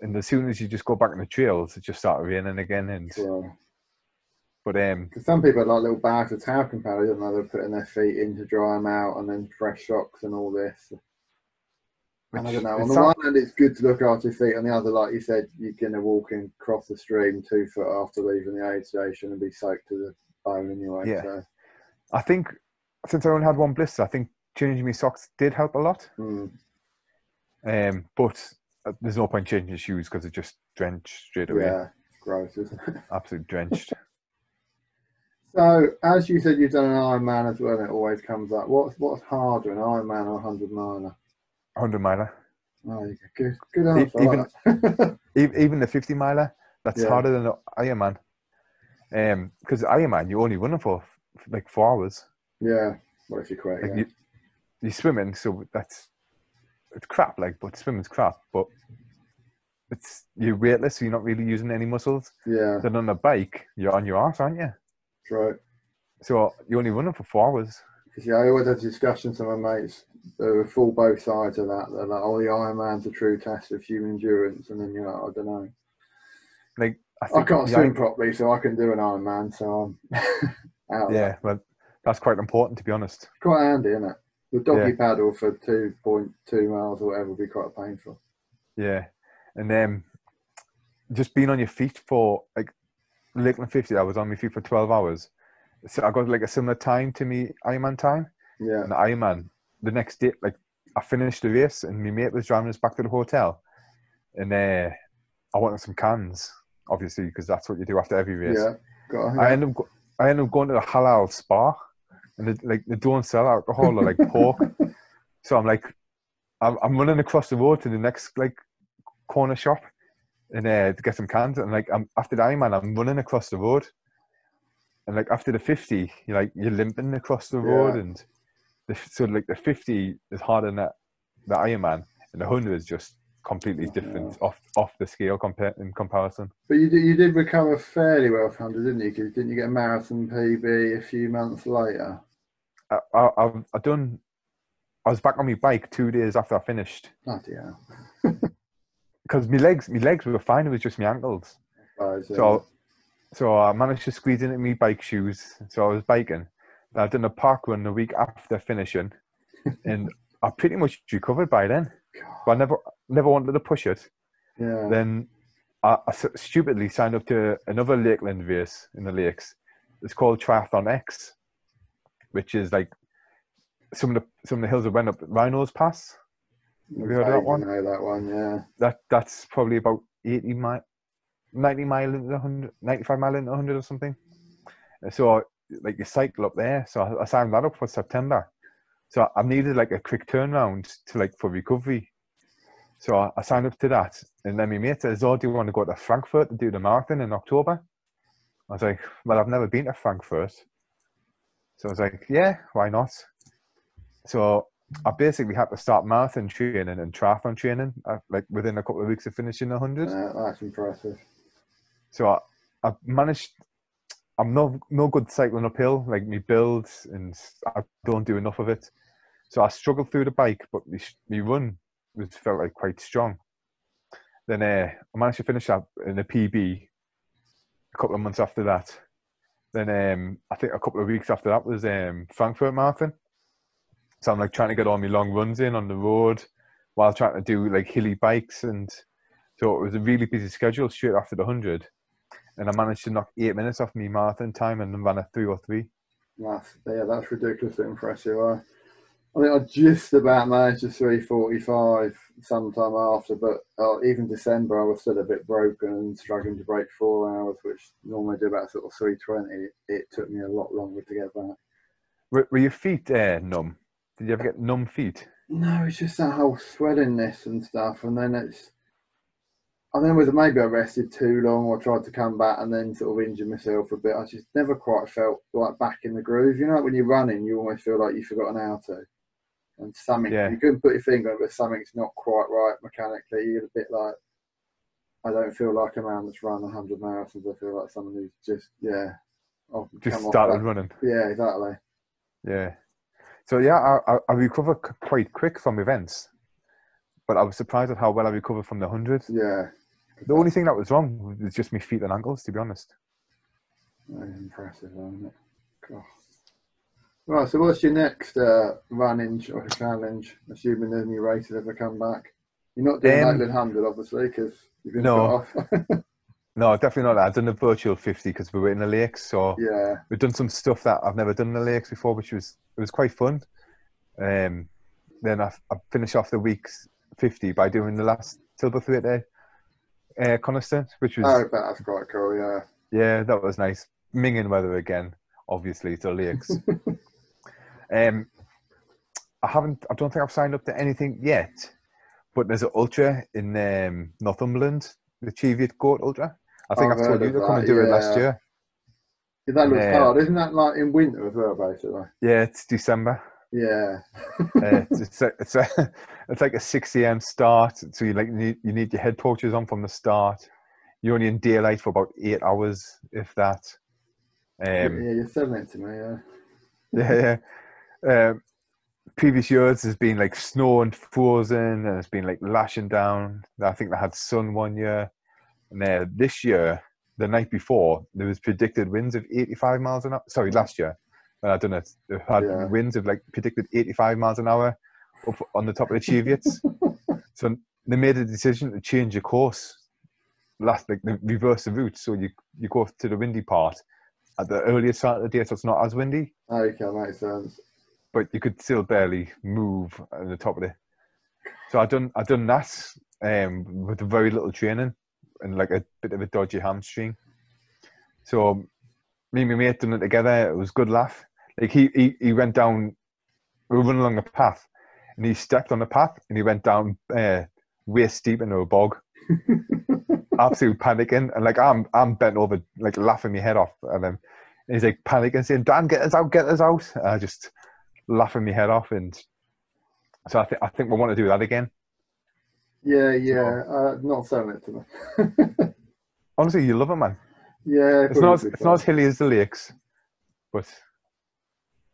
and as soon as you just go back in the trails, it just started raining again. And yeah. But um, some people have like little bags of towel companies, and they're putting their feet in to dry them out, and then fresh socks and all this. And I don't know. On the sounds... one hand, it's good to look after your feet. On the other, like you said, you're going to walk in across the stream two foot after leaving the aid station and be soaked to the bone anyway. Yeah. So. I think since I only had one blister, I think changing my socks did help a lot. Mm. Um, but there's no point changing your shoes because it just drenched straight away. Yeah, gross, isn't it? Absolutely drenched. So, as you said, you've done an Ironman as well, and it always comes up. What's what's harder, an Ironman or a hundred miler? Hundred miler. Oh, good, good answer. Even like even the fifty miler, that's yeah. harder than the Ironman. Um, because Ironman, you're only running for like four hours. Yeah. What if you quit? Like yeah. you, you're swimming, so that's it's crap. Like, but swimming's crap. But it's you're weightless, so you're not really using any muscles. Yeah. Then on the bike, you're on your arse, aren't you? That's right. So you're only running for four hours. Yeah, I always have discussions with my mates. They were full both sides of that. They're like, "Oh, the Ironman's a true test of human endurance," and then you're like, "I don't know." Like, I, think I can't swim Iron... properly, so I can do an Ironman. So I'm out. Yeah, that. Well, that's quite important, to be honest. Quite handy, isn't it? The doggy yeah. paddle for two point two miles or whatever would be quite painful. Yeah, and then um, just being on your feet for like Lakeland fifty. I was on my feet for twelve hours. So I got like a similar time to me Ironman time. Yeah. And the Ironman, the next day, like I finished the race, and my mate was driving us back to the hotel, and uh, I wanted some cans, obviously, because that's what you do after every race. Yeah. Got it, yeah. I end up, I end up going to the halal spa, and they, like they don't sell alcohol or like pork, so I'm like, I'm, I'm running across the road to the next like corner shop, and uh, to get some cans, and like I'm after the Ironman, I'm running across the road. And like after the fifty, you're like you're limping across the road, yeah. and the, so like the fifty is harder than that, the Ironman, and the hundred is just completely oh, different, yeah. off off the scale compare in comparison. But you did you did recover fairly well from hundred, didn't you? Because didn't you get a marathon P B a few months later? I I I've, I done. I was back on my bike two days after I finished. Bloody hell! Because my legs my legs were fine. It was just my ankles. Oh, so. so So I managed to squeeze into my bike shoes. So I was biking. I done a park run the week after finishing, and I pretty much recovered by then. But I never, never wanted to push it. Yeah. Then I, I stupidly signed up to another Lakeland race in the lakes. It's called Triathlon X, which is like some of the some of the hills that went up Rhinos Pass. Have you heard of that one? I know that one. Yeah. That that's probably about eighty miles. ninety mile into one hundred, ninety-five mile into one hundred or something. So like you cycle up there. So I, I signed that up for September. So I needed like a quick turnaround to like for recovery. So I, I signed up to that. And then my mate says, "Oh, do you want to go to Frankfurt to do the marathon in October?" I was like, "Well, I've never been to Frankfurt." So I was like, "Yeah, why not?" So I basically had to start marathon training and triathlon training like within a couple of weeks of finishing the one hundred. Yeah, that's impressive. So I, I managed, I'm no, no good cycling uphill, like me builds, and I don't do enough of it. So I struggled through the bike, but me, me run was, felt like quite strong. Then uh, I managed to finish up in a P B a couple of months after that. Then um, I think a couple of weeks after that was um, Frankfurt Marathon. So I'm like trying to get all my long runs in on the road while trying to do like hilly bikes. And so it was a really busy schedule straight after the one hundred. And I managed to knock eight minutes off me marathon time and then ran a three oh three. That's, yeah, that's ridiculously impressive. I, I think I just about managed a three forty-five sometime after, but uh, even December I was still a bit broken and struggling to break four hours, which normally I do about sort of three twenty. It took me a lot longer to get back. Were, were your feet uh, numb? Did you ever get numb feet? No, it's just that whole sweatiness and stuff, and then it's... I don't know whether maybe I rested too long or tried to come back and then sort of injure myself a bit. I just never quite felt like back in the groove. You know, like when you're running, you almost feel like you've forgotten how to. And something, yeah. you couldn't put your finger on it, but something's not quite right mechanically. You're a bit like, I don't feel like a man that's run one hundred marathons. I feel like someone who's just, yeah. I'll just started running. Yeah, exactly. Yeah. So, yeah, I, I recovered quite quick from events, but I was surprised at how well I recovered from the one hundred. Yeah. The only thing that was wrong was just my feet and ankles, to be honest. That is impressive, isn't it? God. Right, so what's your next uh, running or challenge, assuming there's any races ever come back? You're not doing um, Lakeland one hundred, obviously, because you've been no. cut off. No, definitely not. I've done a virtual fifty because we were in the lakes, so yeah. We've done some stuff that I've never done in the lakes before, which was it was quite fun. Um, then I, I finished off the week's fifty by doing the last Tilbury at uh, Coniston, which was... Oh, that's quite cool, yeah. Yeah, that was nice. Minging weather again, obviously, it's the lakes. um, I haven't, I don't think I've signed up to anything yet, but there's an ultra in um, Northumberland, the Cheviot Goat Ultra. I think I've told you to come and do it last year. Yeah, that looks uh, hard. Isn't that like in winter as well, basically? Yeah, it's December. Yeah. uh, it's, a, it's, a, it's like a six A M start, so you like need, you need your head torches on from the start. You're only in daylight for about eight hours, if that. Um, yeah, you're so meant to me, yeah. Yeah, yeah. Um, previous years has been like snow and frozen, and it's been like lashing down. I think they had sun one year. And uh, this year, the night before, there was predicted winds of eighty-five miles an hour. Sorry, last year. When I done it, they had yeah. winds of like predicted eighty-five miles an hour up on the top of the Cheviots. So they made a decision to change the course. Last, like they reverse the route, so you you go to the windy part at the earliest start of the day, so it's not as windy. Okay, makes sense. But you could still barely move at the top of it. So I done I done that um, with very little training and like a bit of a dodgy hamstring. So me and my mate done it together. It was a good laugh. Like he he, he went down. We were running along the path, and he stepped on the path, and he went down uh, waist deep into a bog. Absolute panicking, and like I'm I'm bent over, like laughing my head off at him. And he's like panicking, saying, "Dan, get us out, get us out!" And I just. Laughing my head off, and so I think I think we want to do that again. Yeah, yeah, so, uh, not selling it to me. Honestly, you love it, man. Yeah, it's not it's not as hilly as the lakes, but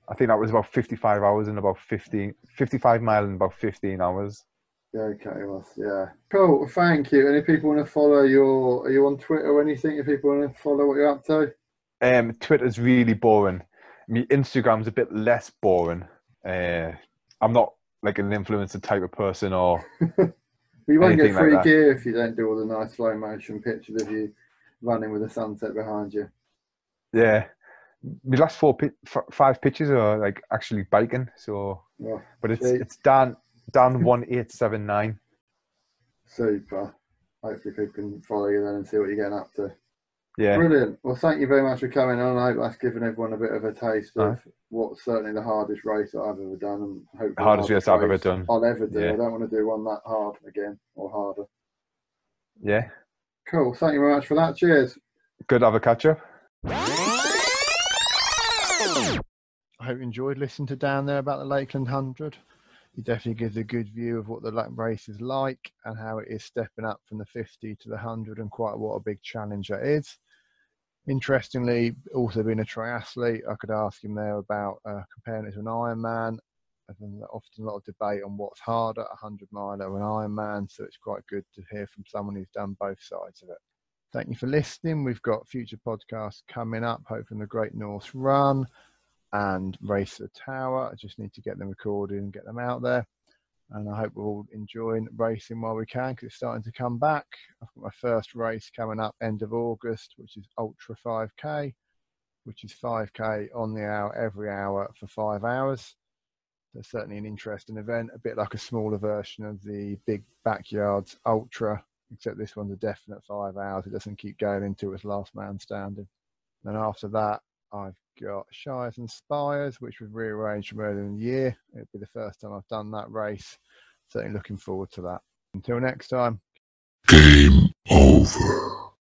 I think that was about fifty-five hours and about fifteen, fifty-five mile in about fifteen hours. Yeah, okay, well, yeah, cool. Thank you. And if people want to follow your, are you on Twitter or anything? If people want to follow what you're up to, um, Twitter's really boring. My Instagram's a bit less boring. Uh, I'm not like an influencer type of person or you won't get free like gear if you don't do all the nice slow motion pictures of you running with the sunset behind you. Yeah. My last four, five pictures are like actually biking. So, oh, but it's geez. It's Dan Dan one eight seven nine. Super. Hopefully people can follow you then and see what you're getting up to. Yeah. Brilliant. Well, thank you very much for coming on. I hope that's given everyone a bit of a taste of uh-huh. what's certainly the hardest race that I've ever done, and hopefully the hardest race I've ever done. I'll ever do. Yeah. I don't want to do one that hard again or harder. Yeah. Cool. Thank you very much for that. Cheers. Good to have a catch up. I hope you enjoyed listening to Dan there about the Lakeland one hundred. He definitely gives a good view of what the lap race is like and how it is stepping up from the fifty to the one hundred, and quite what a big challenge that is. Interestingly, also being a triathlete, I could ask him there about uh, comparing it to an Ironman. There's often a lot of debate on what's harder, a hundred miler or an Ironman, so it's quite good to hear from someone who's done both sides of it. Thank you for listening. We've got future podcasts coming up, hoping the Great North Run and Race to the Tower. I just need to get them recorded and get them out there. And I hope we're all enjoying racing while we can, because it's starting to come back. I've got my first race coming up end of August, which is Ultra five K, which is five K on the hour, every hour for five hours. That's certainly an interesting event, a bit like a smaller version of the Big Backyards Ultra, except this one's a definite five hours. It doesn't keep going into its last man standing. And after that, I've got Shires and Spires, which we've rearranged from earlier in the year. It'll be the first time I've done that race. Certainly looking forward to that. Until next time. Game over.